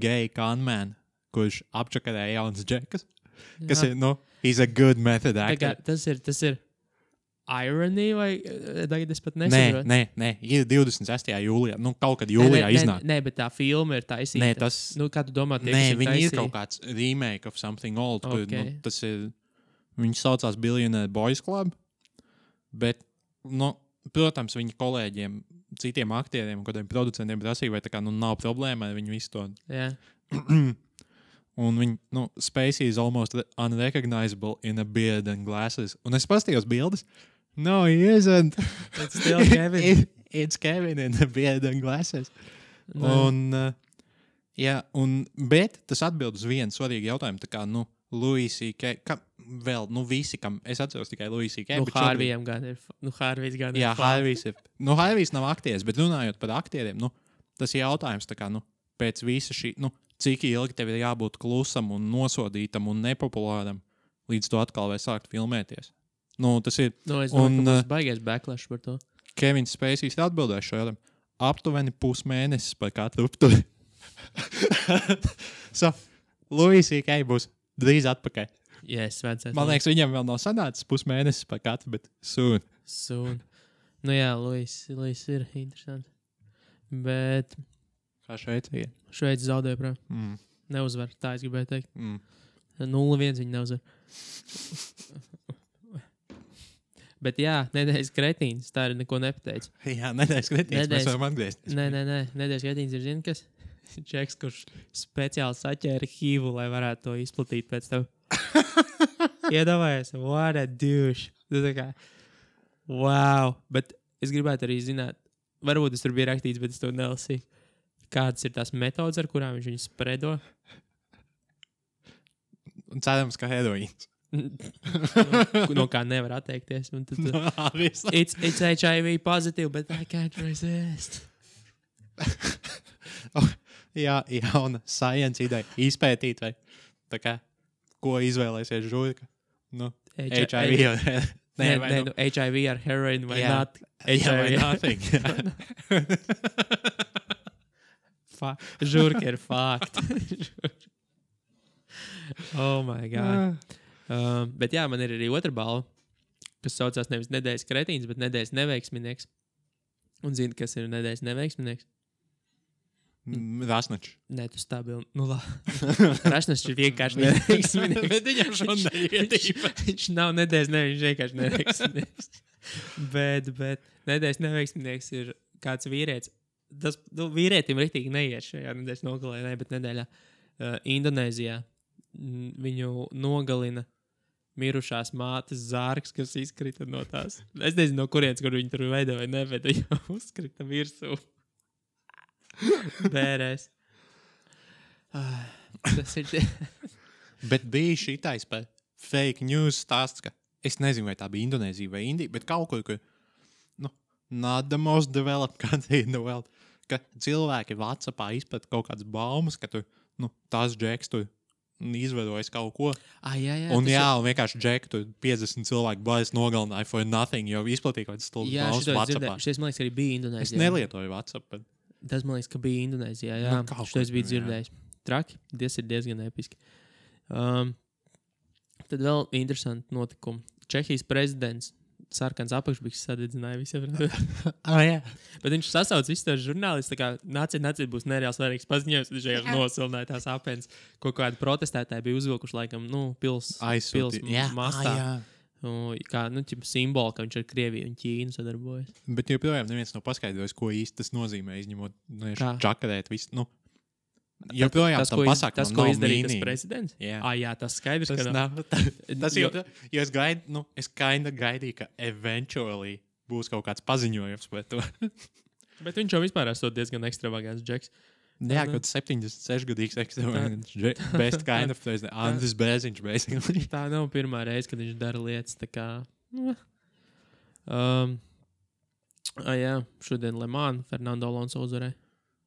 gay conman, kurš apčakarēja jaunas džekas. Kas ir, he's a good method actor. Tas ir irony vai tagad es pat nesaprotu? Nē, ir 26. jūlijā. Kaut kad jūlijā iznāk. Nē, bet tā filma ir taisīta. Kā tu domā, tiek taisīta? Nē, viņi ir kaut kāds remake of something old. Okay. Tas ir... Viņš saucās Billionaire Boys Club, bet, protams, viņa kolēģiem, citiem aktieriem, kādiem producentiem prasīja, vai nav problēma ar viņu visu to. Yeah. Un viņa, Spacey is almost unrecognizable in a beard and glasses. Un es pastījos bildes. No, he isn't. It's still Kevin. It's Kevin in a beard and glasses. No. Un, bet tas atbild uz vienu svarīgu jautājumu, Louis C.K., vēl, visi, kam es atceros tikai Louis C.K. Harvijam gan ir, Harvijs gan ir. Jā, Harvijs ir. Harvijs nav aktieris, bet runājot par aktieriem, tas ir jautājums, pēc visa šī, cik ilgi tev ir jābūt klusam un nosodītam un nepopulāram, līdz to atkal vai sākt filmēties. Tas ir... es domāju, ka mums baigais backlash par to. Kevins Spacey ir atbildējis šo jautājumu. Aptuveni pusmēnesis par katru upturi. So, Louis C.K. būs drīz atpakaļ. Yes, man liekas, viņam vēl nav sanācis pusmēnesis par katru, bet soon. Louis ir interesanti. Bet... Kā Šveica? Šveica zaudēja, protams. neuzvar, tā es gribēju teikt. 0-1 viņa neuzvar. Bet jā, nedēļas kretīns, tā arī neko nepateica. Jā, nedēļas kretīns, mēs varam atgriezties. Nē, nedēļas kretīns ir, zini, kas? Čeks, kurš speciāli saķēra hīvu, lai varētu to izplatīt pēc tev. Iedomājies, what a douche. Tu tā kā, wow. Bet es gribētu arī zināt, varbūt es tur biju rakstīts, bet es to nelasīju. Kādas ir tās metodas, ar kurām viņš viņus spredo? Cerams, ka heroīns. No kā nevar atteikties. It's HIV positive, but I can't resist. Jā, jauna science ideja. Izpētīt, vai tā kā, ko izvēlēsies žūrika? Nu, HIV ar heroin vai not. HIV nothing. Žūrika ir fakt. Oh my god. Bet jā, man ir arī otra balva, kas saucās nevis nedēļas kretīns, bet nedēļas neveiksminieks. Un zini, kas ir nedēļas neveiksminieks? Rasnačs. Nē, tu stabili. Nu lā. Rasnačs ir vienkārši neveiksminieks. Bet viņam šodien ietīpa. Viņš nav nedēļas neveiksminieks, viņš vienkārši neveiksminieks. Bet nedēļas neveiksminieks ir kāds vīrietis. Tas, nu, vīrietim riktīgi neiet šajā nedēļas nogalē, ne, bet nedēļā Indonēzijā viņu nogalina mirušās mātes zārks, kas izkrita no tās. Es nezinu, no kurienes, kur viņi tur veido vai neveido, jau uzkrita virsū. Bērēs. Tas ir... Bet bija šitais par fake news stāsts, ka es nezinu, vai tā bija Indonēzija vai Indija, bet kaut kur, ka nu, not the most developed country in the world, ka cilvēki WhatsAppā izprat kaut kādas baumas, ka tur, nu, tās džeks tur izvedojas kaut ko. Un vienkārši džeki, tur 50 cilvēku baļas nogalināja for nothing, jo izplatīja kaut kāds stulbi balsts WhatsAppā. Šitais, man liekas, arī bija Indonēzijā. Es nelietoju WhatsApp, bet... Tas, man liekas, ka bija Indonēzijā, jā. Nu, šitais bija dzirdējis. Traki, tas ir diezgan episki. Tad vēl interesanti notikumi. Čehijas prezidents sarkans apakšbikses sadedzināja visiem. Bet viņš sasauc visu tos žurnālistus, tā kā nāciet, būs nereāls svarīgs paziņojums, viņš jau nosilināja tās apēnas, ko kādi protestētāji bija uzvilkuši, laikam, nu, pils mastā. Kā, nu, ķip simboli, ka viņš ar Krieviju un Ķīnu sadarbojas. Bet joprojām neviens nav paskaidrojis, ko īsti tas nozīmē, izņemot, nu, čakarēt visu, nu. Joprojām tam pasākumam nav izdarīja tas prezidents? Jā, tas skaidrs, tas ka nav. Tas jo es kinda gaidīju, ka eventually būs kaut kāds paziņojums par to. Bet viņš jau vispār esot diezgan ekstravagants džeks. Jā, kaut 76-gadīgs ekstravagants džeks. Best kind of president. Andris Bēziņš, basically. Tā nav pirmā reize, kad viņš dara lietas tā kā... jā, šodien Le Mans Fernando Alonso uzvarēja.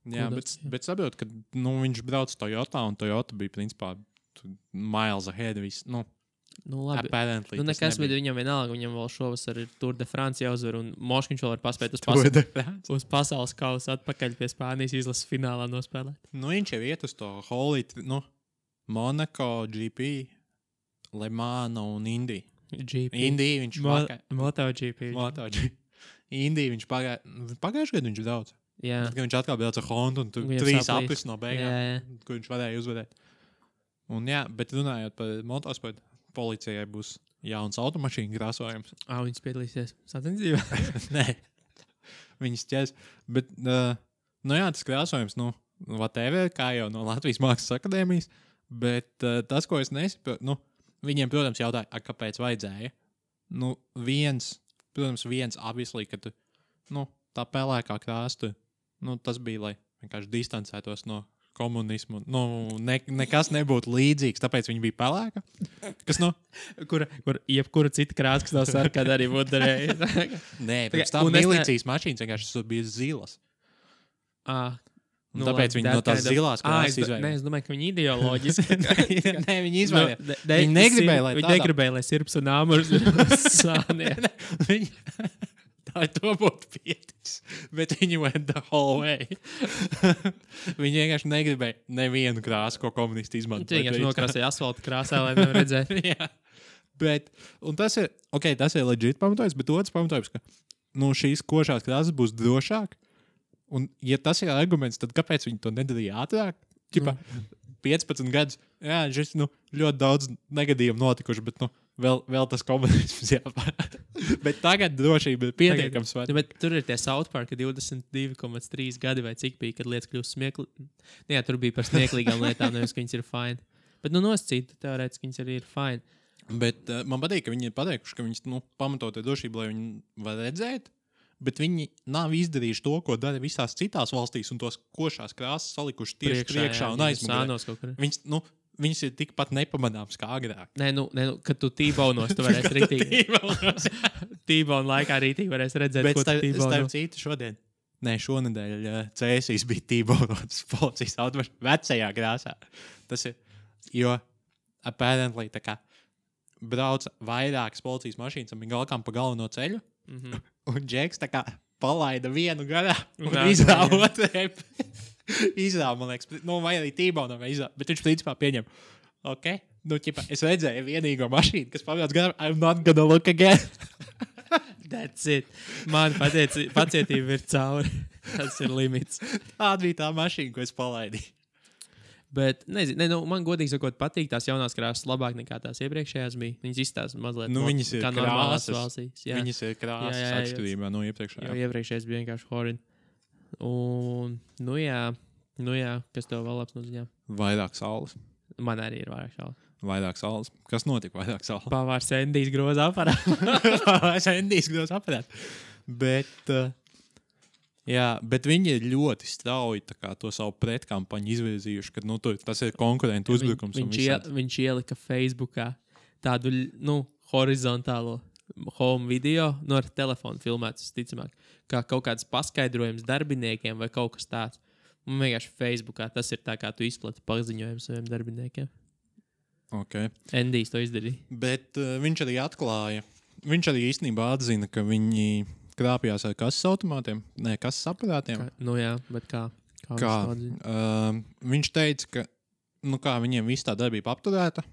Jā, bet sabiot, ka viņš brauc Toyotā, un Toyota bija, principā, miles ahead viss, labi. Apparently. Nekas, bet viņam vienalga, viņam vēl šovasar ir Tour de France jāuzver, un Moškiņš vēl var paspēt uz pasaules kausu atpakaļ pie Spānijas izlases finālā nospēlēt. Viņš jau iet uz to holīt, Monaco, GP, Le Mans un Indija. Indija viņš MotoGP. Indija viņš pagājuši gadu viņš daudz. Jā. Tad, viņš atkal brauca Honda un 3 aplis no beigām, kur viņš varēja uzvedēt. Un jā, bet runājot par motorsportu, policijai būs jauns automašīna krāsojums. Viņas piedalīsies sacensībā? Nē, viņas ķers. Bet, tas krāsojums, whatever, kā jau no Latvijas Mākslas akadēmijas, bet tas, ko es nesaprotu, viņiem, protams, jautāja, kāpēc vajadzēja. Viens, obviously, ka tu, tā pelēkā krāstu, tas bija, lai vienkārši distancētos no komunismu. Nekas nebūtu līdzīgs, tāpēc viņa bija pelēka. Kas jebkura cita krāsa, kas nav sarkana, arī būtu darēja. Nē, pirms tā milicijas mašīnas vienkārši bija zilas. Tāpēc viņi no tās zilās krāsas izvēlēja. Nē, es domāju, ka viņi ideoloģiski. Nē, viņi izvēlēja. Viņi negribēja, lai sirps un āmurs sānie. Lai to būtu pietis, bet viņi went the whole way. Viņi vienkārši negribēja nevienu krāsu, ko komunisti izmanto. Viņi vienkārši nokrāsēja asfalta krāsā, lai nevar redzēt. Jā, bet, un tas ir, tas ir legit pamatojums, bet otrs pamatojums, ka šīs košās krāsas būs drošāk, un ja tas ir arguments, tad kāpēc viņi to nedarīja ātrāk? Ķipā, 15 gadus, jā, šis, nu, ļoti daudz negadījumu notikuši, bet, nu, vēl tas komunisms jāpār. Bet tagad drošība ir pietiekams. Nu, bet tur ir tie South Park, 22,3 gadi vai cik bija, kad lietas kļūst smieklīgi. Jā, tur bija par smieklīgām lietām, nevis, ka viņas ir fine. Bet, nu, nosacītu teorētiski, viņas arī ir fine. Bet man patīk, ka viņi ir pateikuši, ka viņas, nu, pamatotie drošību, lai viņi var redzēt, bet viņi nav izdarījuši to, ko dara visās citās valstīs un tos košās krāsas salikuši tieši priekšā jā, un aizmugurē. Viņas ir tikpat nepamanāms kā agrāk. Nē, kad tu T-bonos, tu varēsi rītīgi. T-bon laikā rītīgi varēsi redzēt, bet ko tu T-bonos. Bet starp citu šodien. Nē, šonedēļ Cēsīs bija T-bonos policijas automašs vecajā krāsā. Tas ir, jo apparently tā kā brauca vairākas policijas mašīnas un bija galkām pa galveno ceļu. Mm-hmm. Un Džeks tā kā palaida vienu garā un izrāva otrē. Izrāva, man liekas, nu, vai arī T-bonam izrāva, bet viņš principā pieņem. Ok, nu, ķipā, es redzēju vienīgo mašīnu, kas pavēlēts garā, I'm not gonna look again. That's it. Man pacietība ir cauri. Tas ir limits. Tāda bija tā mašīna, ko es palaidīju. Bet, nezinu, man godīgi sakot, patīk tās jaunās krāsas labāk nekā tās iepriekšējās bija. Viņas izstās mazliet no, kā normālās valstīs. Jā. Viņas ir krāsas atšķirībā no iepriekšējās. Jo iepriekšējās bija vienkārši horin. Un, nu jā, kas tev vēl labs no ziņām? Vairāk saules. Man arī ir vairāk saules. Kas notika vairāk saules? Pavārs Endijs groza aparātu. Bet... Jā, bet viņi ir ļoti strauji tā kā to savu pretkampaņu izvirzījuši, kad nu, tas ir konkurentu uzbrukums. Viņš ielika Facebookā tādu, nu, horizontālo home video, nu, ar telefonu filmētas, ticamāk, kā kaut kāds paskaidrojums darbiniekiem vai kaut kas tāds. Un vienkārši Facebookā tas ir tā, kā tu izplati paziņojumu saviem darbiniekiem. Ok. Endijs to izdarīja. Bet viņš arī atklāja, viņš arī īstenībā atzina, ka viņi... Krāpjās ar kases automātiem? Nē, kases aparātiem? Nu jā, bet kā? Kā? Viņš teica, ka nu kā, viņiem viss tā darbība apturēta.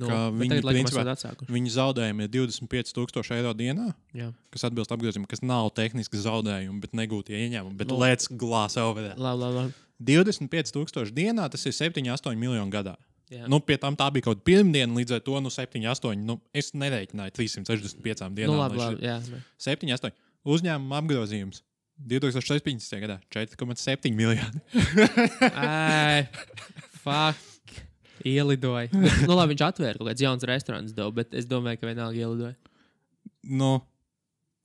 Nu, ka viņi, principā, viņu zaudējumi ir 25,000 eiro dienā, jā. Kas atbilst apgrozījumam, kas nav tehniski zaudējumi, bet negūtie ieņēmumi, bet let's glass over it. 25,000 dienā, tas ir 7-8 miljonu gadā. Jā. Nu, pie tam tā bija kaut pirmdiena, līdz ar to, nu, 7-8, nu, es nereiķināju 365 dienām. Nu, labi, 7-8. Uzņēmuma apgrozījums 2016. gadā 4,7 miljoni. Ai, fuck, ielidoja. Nu labi, viņš atvēra kaut kāds jauns restorāns deva, bet es domāju, ka vienalga ielidoja. Nu,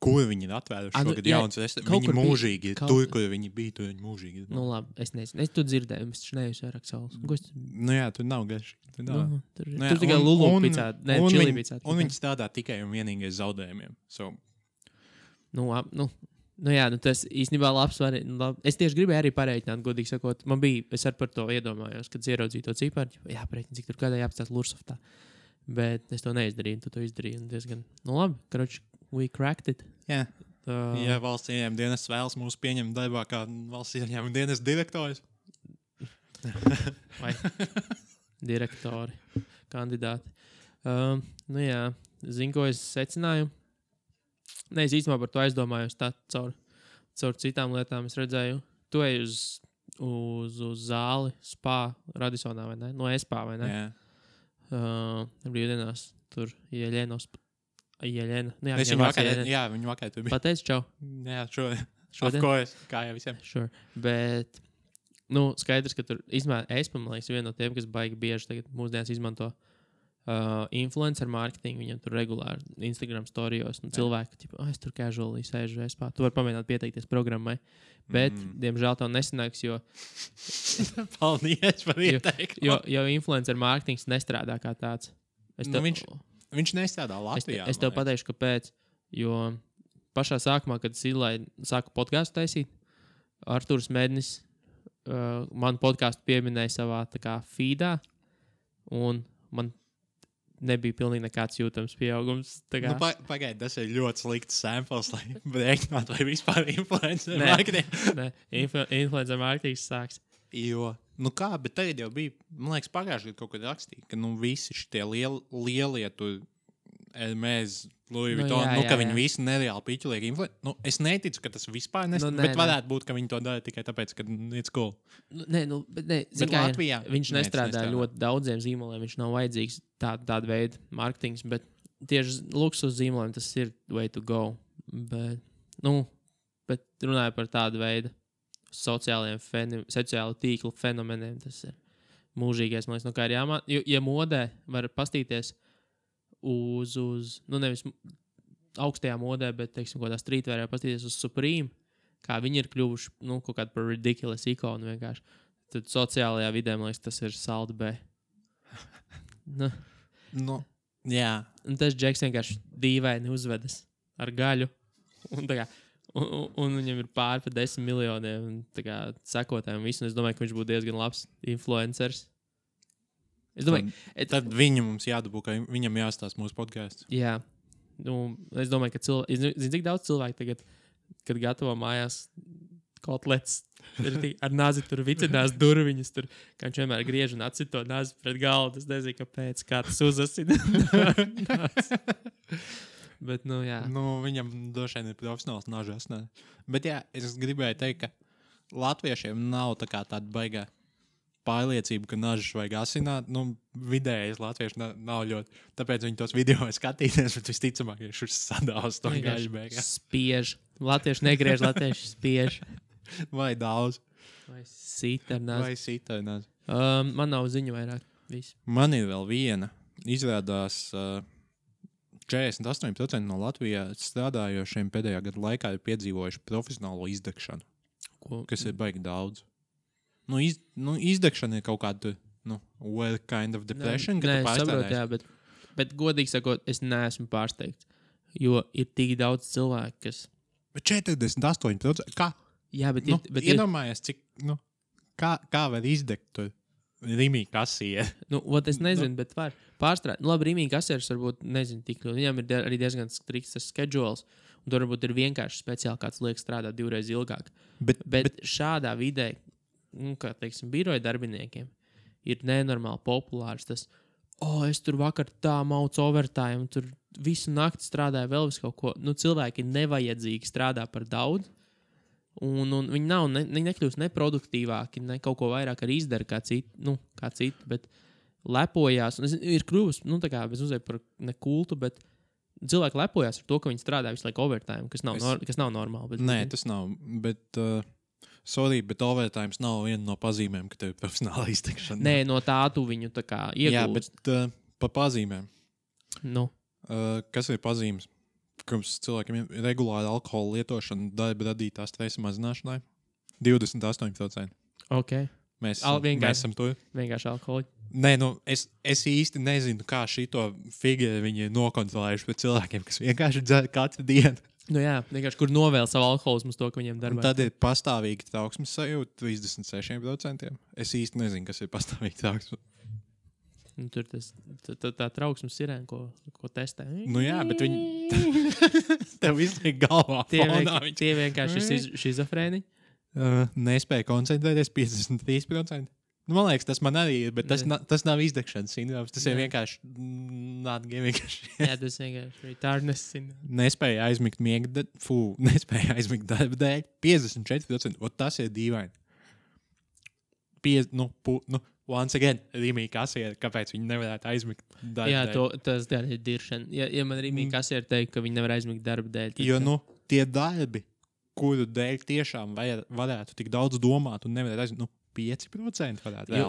kur viņi ir atvēruši šogad jauns restorāns? Viņi mūžīgi ir tur, kur viņi bija, tur viņi mūžīgi ir. Nu labi, es nezinu. Es tu dzirdēju, es taču nevis vairāk saules. Nu jā, tur nav garši. Tur tikai lulu picāti, ne, čili picāti. Un viņi strādā tikai un vienīgais zaudējumiem. So, Nu, tas īstenībā labs var... Es tieši gribēju arī pareiķināt, godīgi sakot. Man bija, es arī par to iedomājos, kad ieraudzīju to ciparķi. Jā, pareiķināt, cik tur kādā jāpastās Lursoftā. Bet es to neizdarīju, tu to izdarīji. Diezgan... Nu, labi, karoči, we cracked it. Jā, ja valsts ieņēmuma dienas vēlas mūs pieņemt darbā kā valsts ieņēmuma dienas direktors. Vai direktori, kandidāti. Zinu, ko es secināju. Nē, es īstumā par to aizdomājos tā caur citām lietām. Es redzēju, tu eji uz zāli, spā, Radisonā vai ne? No espā vai ne? Jā. Brīvdienās tur Jeļena. Nu, jā, viņu vakar tur bija. Pateici čau? Jā, šodien. Of course, kā jau visiem. Sure. Bet, nu, skaidrs, ka tur espa, man liekas, viena no tiem, kas baigi bieži tagad mūsdienās izmanto. Influencer marketing, viņam tur regulāri Instagram storijos, un cilvēki, tipa, es tur casually sēžu espā. Tu vari pamēģināt pieteikties programmai, bet, diemžēl, tev nesanāks, jo... Paldies par ieteikumu. Jo influencer marketings nestrādā kā tāds. Viņš nestrādā Latvijā. Es tev pateikšu, kāpēc, jo pašā sākumā, kad es sāku podcastu taisīt, Artūrs Mednis manu podcastu pieminēja savā tā kā feedā, un man nebija pilnīgi nekāds jūtams pieaugums. Nu, pagaidi, tas ir ļoti slikts samples, lai brēķinātu, vai vispār influencer marketing. Nē, influencer marketing sāks. Jo, nu kā, bet tagad jau bija, man liekas, pagājuši, kad kaut kad rakstīja, ka nu visi šitie lielie tur mēs Louis Vuitton, ka viņi visi nereāli piķilīgi es neticu, ka tas vispār nesmu, bet varētu būt, ka viņi to dara tikai tāpēc, ka it's cool. Bet Latvijā viņš nestrādā ļoti daudziem zīmoliem, viņš nav vajadzīgs tāda veida marketings, bet tieši luksus zīmoliem tas ir way to go. Bet runāju par tādu veidu sociālu tīklu fenomeniem, tas ir mūžīgais, man liekas, no kā ir jāmā. Ja modē var pastīties uz nevis augstajā modē, bet, teiksim, kādā streetwearā pastīties uz Supreme, kā viņi ir kļuvuši, kaut kādu par ridiculous ikonu vienkārši. Tad sociālajā vidē, man liekas, tas ir saldi B. Jā. Un tas Džeks vienkārši dīvaini uzvedas ar gaļu. Un viņam ir pāri par 10 miljoniem un tā kā sekotājiem visu. Es domāju, ka viņš būtu diezgan labs influencers. Es domāju, tad viņam mums jādabū, ka viņam jāstās mūsu podcasts. Jā. Nu, es domāju, ka zinu, cik daudz cilvēku tagad, kad gatavo mājās kotlets, ar nāzi tur vicinās durviņas, tur, kā viņš vienmēr griež un atsit to nāzi pret galdu. Es nezinu, kāpēc, kā tas uzasina. Bet, jā. Viņam došaini ir profesionāls nažas, ne? Bet, jā, es gribēju teikt, ka latviešiem nav tā kā tāda baigā pārliecība, ka nažas vajag asināt. Vidējais latvieši nav ļoti. Tāpēc viņi tos video skatīties, bet visticamāk, ja šis sadāvs to gaļu beigā. Spiež. Latvieši negriež, latvieši spiež. Vai daudz. Vai sīternās. Man nav ziņu vairāk. Viss. Man ir vēl viena. Izrādās... 48% no Latvijā strādājošiem pēdējā gada laikā ir piedzīvojuši profesionālo izdegšanu, kas ir baigi daudz. Izdegšana ir kaut kāda, well kind of depression, kad tu pārstrādājies. Jā, bet godīgi sakot, es neesmu pārsteigts, jo ir tik daudz cilvēku, kas... Bet 48%, kā? Jā, bet iedomājies, cik, kā var izdegt tur? Rimī kasieri. Es nezinu, bet var pārstrādāt. Labi, Rimī kasieris varbūt nezinu tik ļoti. Viņam ir arī diezgan strikts tas schedules, un tur varbūt ir vienkārši speciāli kāds liek strādāt divreiz ilgāk. Bet šādā vidē, kā teiksim, biroja darbiniekiem, ir nenormāli populārs tas, es tur vakar tā maucu overtime, tur visu nakti strādāju vēl visu kaut ko. Cilvēki nevajadzīgi strādā par daudz, Un viņi nav, viņi nekļūst neproduktīvāki, ne kaut ko vairāk arī izdara kā citi, bet lepojās. Ir kļuvusi, tā kā bez uzēju par nekultu, bet cilvēki lepojās ar to, ka viņi strādā visu laiku overtime, kas nav normāli. Bet, tas nav, bet bet overtimes nav viena no pazīmēm, ka tev ir profesionāla iztekšana. Nē, no tā tu viņu tā kā iegūst. Jā, bet pa pazīmēm. Kas ir pazīmes? Kums cilvēkiem ir regulāra alkohola lietošana darba radītā stresa mazināšanai 28%. Ok. Mēs esam tur. Vienkārši alkoholi. Es īsti nezinu, kā šito figuri viņi ir nokontrolējuši par cilvēkiem, kas vienkārši dzer katru dienu. Vienkārši kur novēl savu alkoholismu uz to, ka viņiem darbā. Un tad ir pastāvīgi trauksmes sajūta 36%. Es īsti nezinu, kas ir pastāvīgi trauksmes. Tur tas tā trauksmes sirēna, ko testē. Bet viņi tev izliek galvā fonā. Tie vienkārši šizofrēni. Nespēja koncentrēties 53%. Man liekas, tas man arī ir, bet tas nav izdegšanas sindroms. Tas ir vienkārši not giving a shit. Tas vienkārši retardness sindroms. Nespēja aizmigt darba dēļ. 54%. Tas ir dīvaini. Once again, Rimī kasieri, kāpēc viņi nevarētu aizmigt darba dēļ. Tas dēļ ir diršana. Ja man Rimī kasieri teikt, ka viņi nevar aizmigt darba dēļ. Tie darbi, kuru dēļ tiešām varētu tik daudz domāt un nevarētu aizmigt, 5% varētu vēl.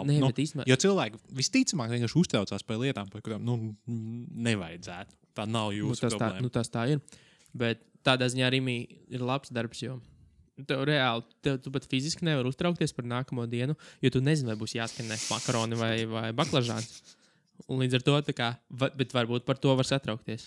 Jo cilvēki visticamāk vienkārši uztraucās par lietām, par kurām nevajadzētu. Tā nav jūsu problēma. Tas tā ir. Bet tādā ziņā Rimī ir labs darbs, jo... Tev tu pat fiziski nevar uztraukties par nākamo dienu, jo tu nezini, vai būs jāskanē makaroni vai baklažāns. Un līdz ar to, bet varbūt par to var satraukties.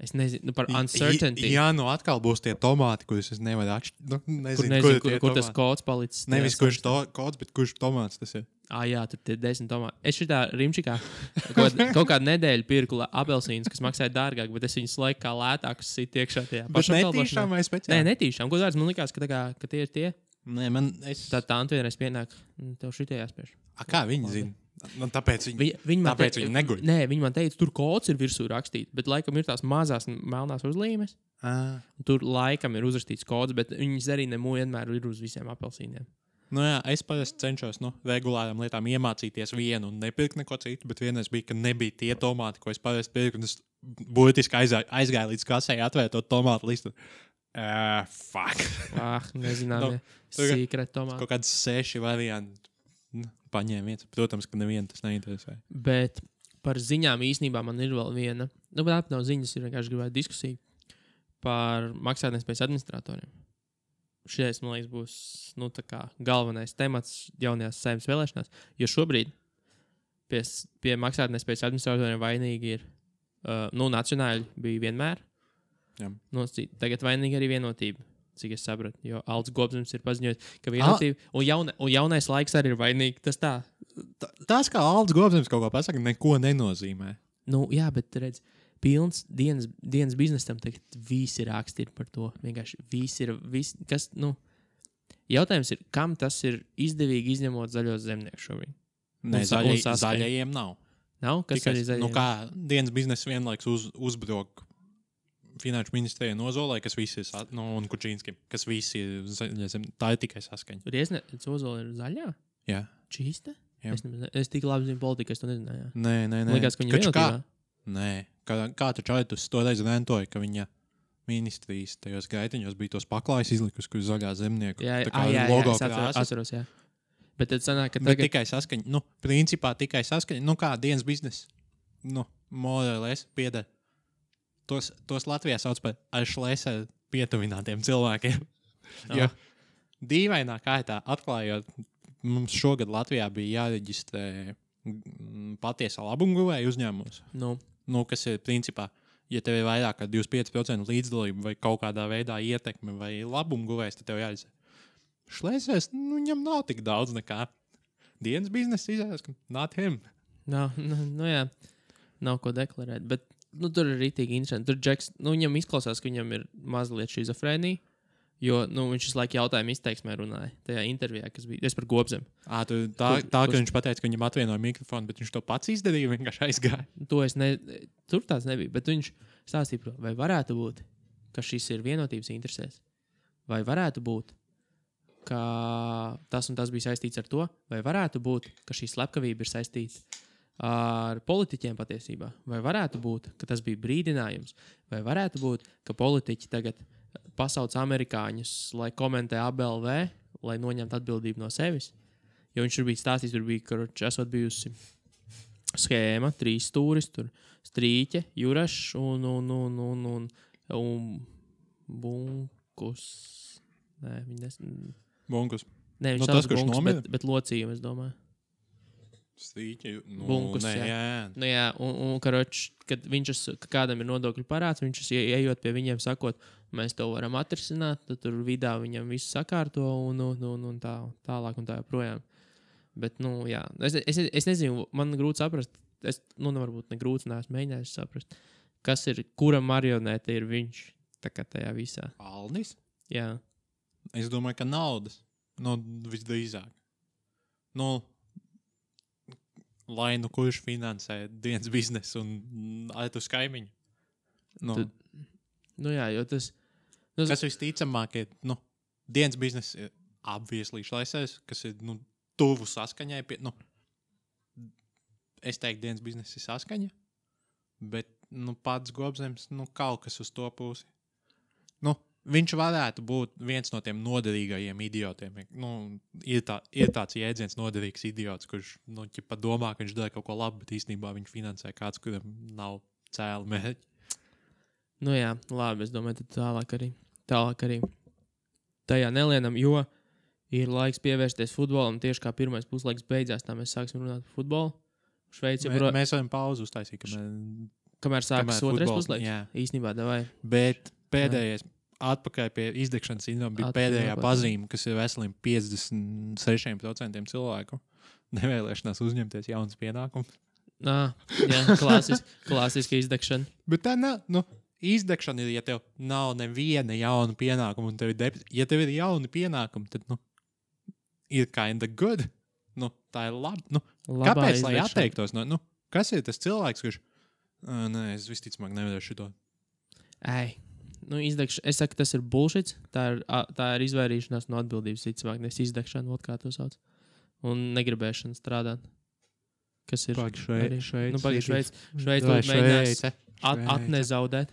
Es nezinu, par uncertainty. Atkal būs tie tomāti, kurus es nevaru atšķirt. Kur tas kods palicis. Nevis kurš kods, bet kurš tomāts tas ir. Tur tie 10 tomāti. Es šitā Rimčikā kaut kādu nedēļu pirku apelsīnus, kas maksāja dārgāk, bet es viņus laikā lētākus sit iekšā tajā. Bet netīšām vai speciāli? Nē, netīšām. Ko dārds man likās, ka tie ir tie? Nē, man... Tā antu vienreiz pienāk. Tev šitie jāspiež. Kā viņi zina? Man tāpēc viņi neguļ. Nē, viņi man teica, tur kods ir virsū rakstīts, bet laikam ir tās mazās melnās uzlīmes. Tur laikam ir uzrakstīts kods, bet viņas arī vienmēr ir uz visiem apelsīniem. Nu jā, es parasti cenšos regulārām lietām iemācīties vienu un nepirkt neko citu, bet vienreiz bija, ka nebija tie tomāti, ko es parasti pirku, un es būtiski aizgāju līdz kasē atvērtot tomātu listu. Fuck. Nezināju, secret tomāti. Kaut kāds 6 varianti. Paņēma viens. Protams, ka nevienu tas neinteresē. Bet par ziņām īstenībā man ir vēl viena. Nu, bet aptaut ziņas ir vienkārši gribētu diskusiju par maksātnespējas administratoriem. Šitais, man liekas, būs galvenais temats jaunajās saimnes vēlēšanās, jo šobrīd pie maksātnespējas administratoriem vainīgi ir nacionāļi bija vienmēr. Jā. Tagad vainīgi arī vienotība. Cik es sapratu, jo Alds Gobzems ir paziņojis, ka vienotība un jaunais laiks arī ir vainīgi. Tas tā. Tas, kā Alds Gobzems kaut ko pasaka, neko nenozīmē. Nu, jā, bet redz, pilns dienas biznesam tagad visi raksti ir par to. Vienkārši visi ir, kas, jautājums ir, kam tas ir izdevīgi izņemot zaļos zemnieku šobrīd? Nē, zaļajiem nav. Nav? Kas tikai, arī zaļajiem? Nu kā dienas biznesa vienlaiks uzbrok Finanšu ministrijai nozolē, kas visi ir un Kučinski, kas visi ir tā ir tikai saskaņa. Riesne, zozola ir zaļā? Jā. Čīsta? Jā. Es tik labi zinu politiku, es to nezināju. Nē. Likās, ka viņa vienotībā? Nē. Kā taču Artūrs toreiz rentoja, ka viņa ministrijas tajos gaitiņos bija tos paklājus izlikus, kur zaļā zemnieku. Jā, jā, logo atceros, jā. Bet tad sanāk, ka tagad... Bet tikai saskaņa. Principā tikai saskaņa. Kā dienas biznesa. Morēlēs pieder. Tos Latvijā sauc par ar šlēsē pietuvinātiem cilvēkiem. Jo dīvainā kārtā atklājot, mums šogad Latvijā bija jāreģistrē patiesā labumguvēja uzņēmumus. Kas ir principā, ja tev ir vairāk kā 25% līdzdalība vai kaut kādā veidā ietekme vai labumguvējs, tad tev jāreģistrē. Šlēsēs, viņam nav tik daudz nekā. Dienas biznesa izrādās, ka not him. Jā, nav ko deklarēt, bet tur ir rītīgi interesanti. Tur Jackson, viņam izklausās, ka viņam ir mazliet šizofrēnija, jo, viņš visu laiku jautājumu izteiksmē runāja tajā intervijā, kas bija, es par Gobzem. Ka viņš pateica, ka viņam atvienoja mikrofonu, bet viņš to pats izdarīja, vienkārši aizgāja. Tur tāds nebija, bet viņš stāstīja, vai varētu būt, ka šis ir vienotības interesēs, vai varētu būt, ka tas un tas bija saistīts ar to, vai varētu būt, ka šī slepkavība ir saistīta ar politiķiem patiesībā. Vai varētu būt, ka tas bija brīdinājums? Vai varētu būt, ka politiķi tagad pasauc amerikāņus, lai komentē ABLV, lai noņemtu atbildību no sevis? Jo viņš tur bija stāstījis, ka esot bijusi schēma, 3 stūris, tur Strīķe, Jurašs un Bunkus. Nē, Bunkus. Nē, viņš sauc Bunkus, bet locījumi, es domāju. Stīķi, Bunkus, jā. Un kad kādam ir nodokļu parāds, viņš ejot pie viņiem sakot, mēs to varam atrisināt, tad tur vidā viņam visu sakārto un tālāk un tā joprojām. Bet, jā, es nezinu, man grūti saprast, es, varbūt ne grūti neesmu mēģinājis saprast, kas ir, kura marionēta ir viņš tajā visā. Alnis? Jā. Es domāju, ka naudas, visdrīzāk. Lai kurš finansē dienas biznesu un Artūrs kaimiņu. Jā, jo tas... Kas visticamāk ir, dienas biznesa ir obviously šlaisēs, kas ir, tuvu saskaņai. Es teiktu, dienas biznesa ir saskaņa, bet, pats Gobzems, kaut kas uz to pusi. Viņš varētu būt viens no tiem noderīgajiem idiotiem. Ir tāds jēdziens noderīgs idiots, kurš ķipa domā, ka viņš dara kaut ko labu, bet īstenībā viņš finansē kāds, kuram nav cēli mērķi. Jā, labi, es domāju, tad tālāk arī tajā nelienam, jo ir laiks pievērsties futbolam, tieši kā pirmais puslaiks beidzās, tā mēs sāksim runāt par futbolu. Mēs varam pauzu uztaisīt, kamēr sākas otrais puslaiks. Jā. Īstenībā, davai. Bet pēdējais... Atpakaļ pie izdegšanas sindroma bija pēdējā pazīme, kas ir veseliem 56% cilvēku nevēlēšanās uzņemties jaunas pienākumus. Jā, klasiska izdegšana. Bet tā nav, izdegšana ir, ja tev nav neviena jauna pienākuma, un ja tev ir jauni pienākumi, tad, ir kind of good. nu, tā ir labi. Nu, kāpēc, izvekšana. Lai atteiktos? Nu, kas ir tas cilvēks, kurš, nē, es visticamāk nevarēšu šito. Ei, nu, izdegšana, es saku, tas ir bullshits, tā ir izvairīšanās no atbildības visticamāk, nes izdegšana, vod kā to sauc, un negribēšana strādāt. Kas ir? Šveice. Atnezaudēt.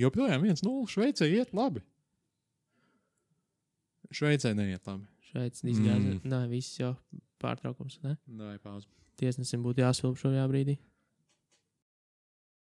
Joprojām 1-0 Šveicē iet labi. Šveicē neiet labi. Šveic izgāzē. Nē, viss jau pārtraukums, ne? Tiesnesim būtu jāsvilp šajā brīdī.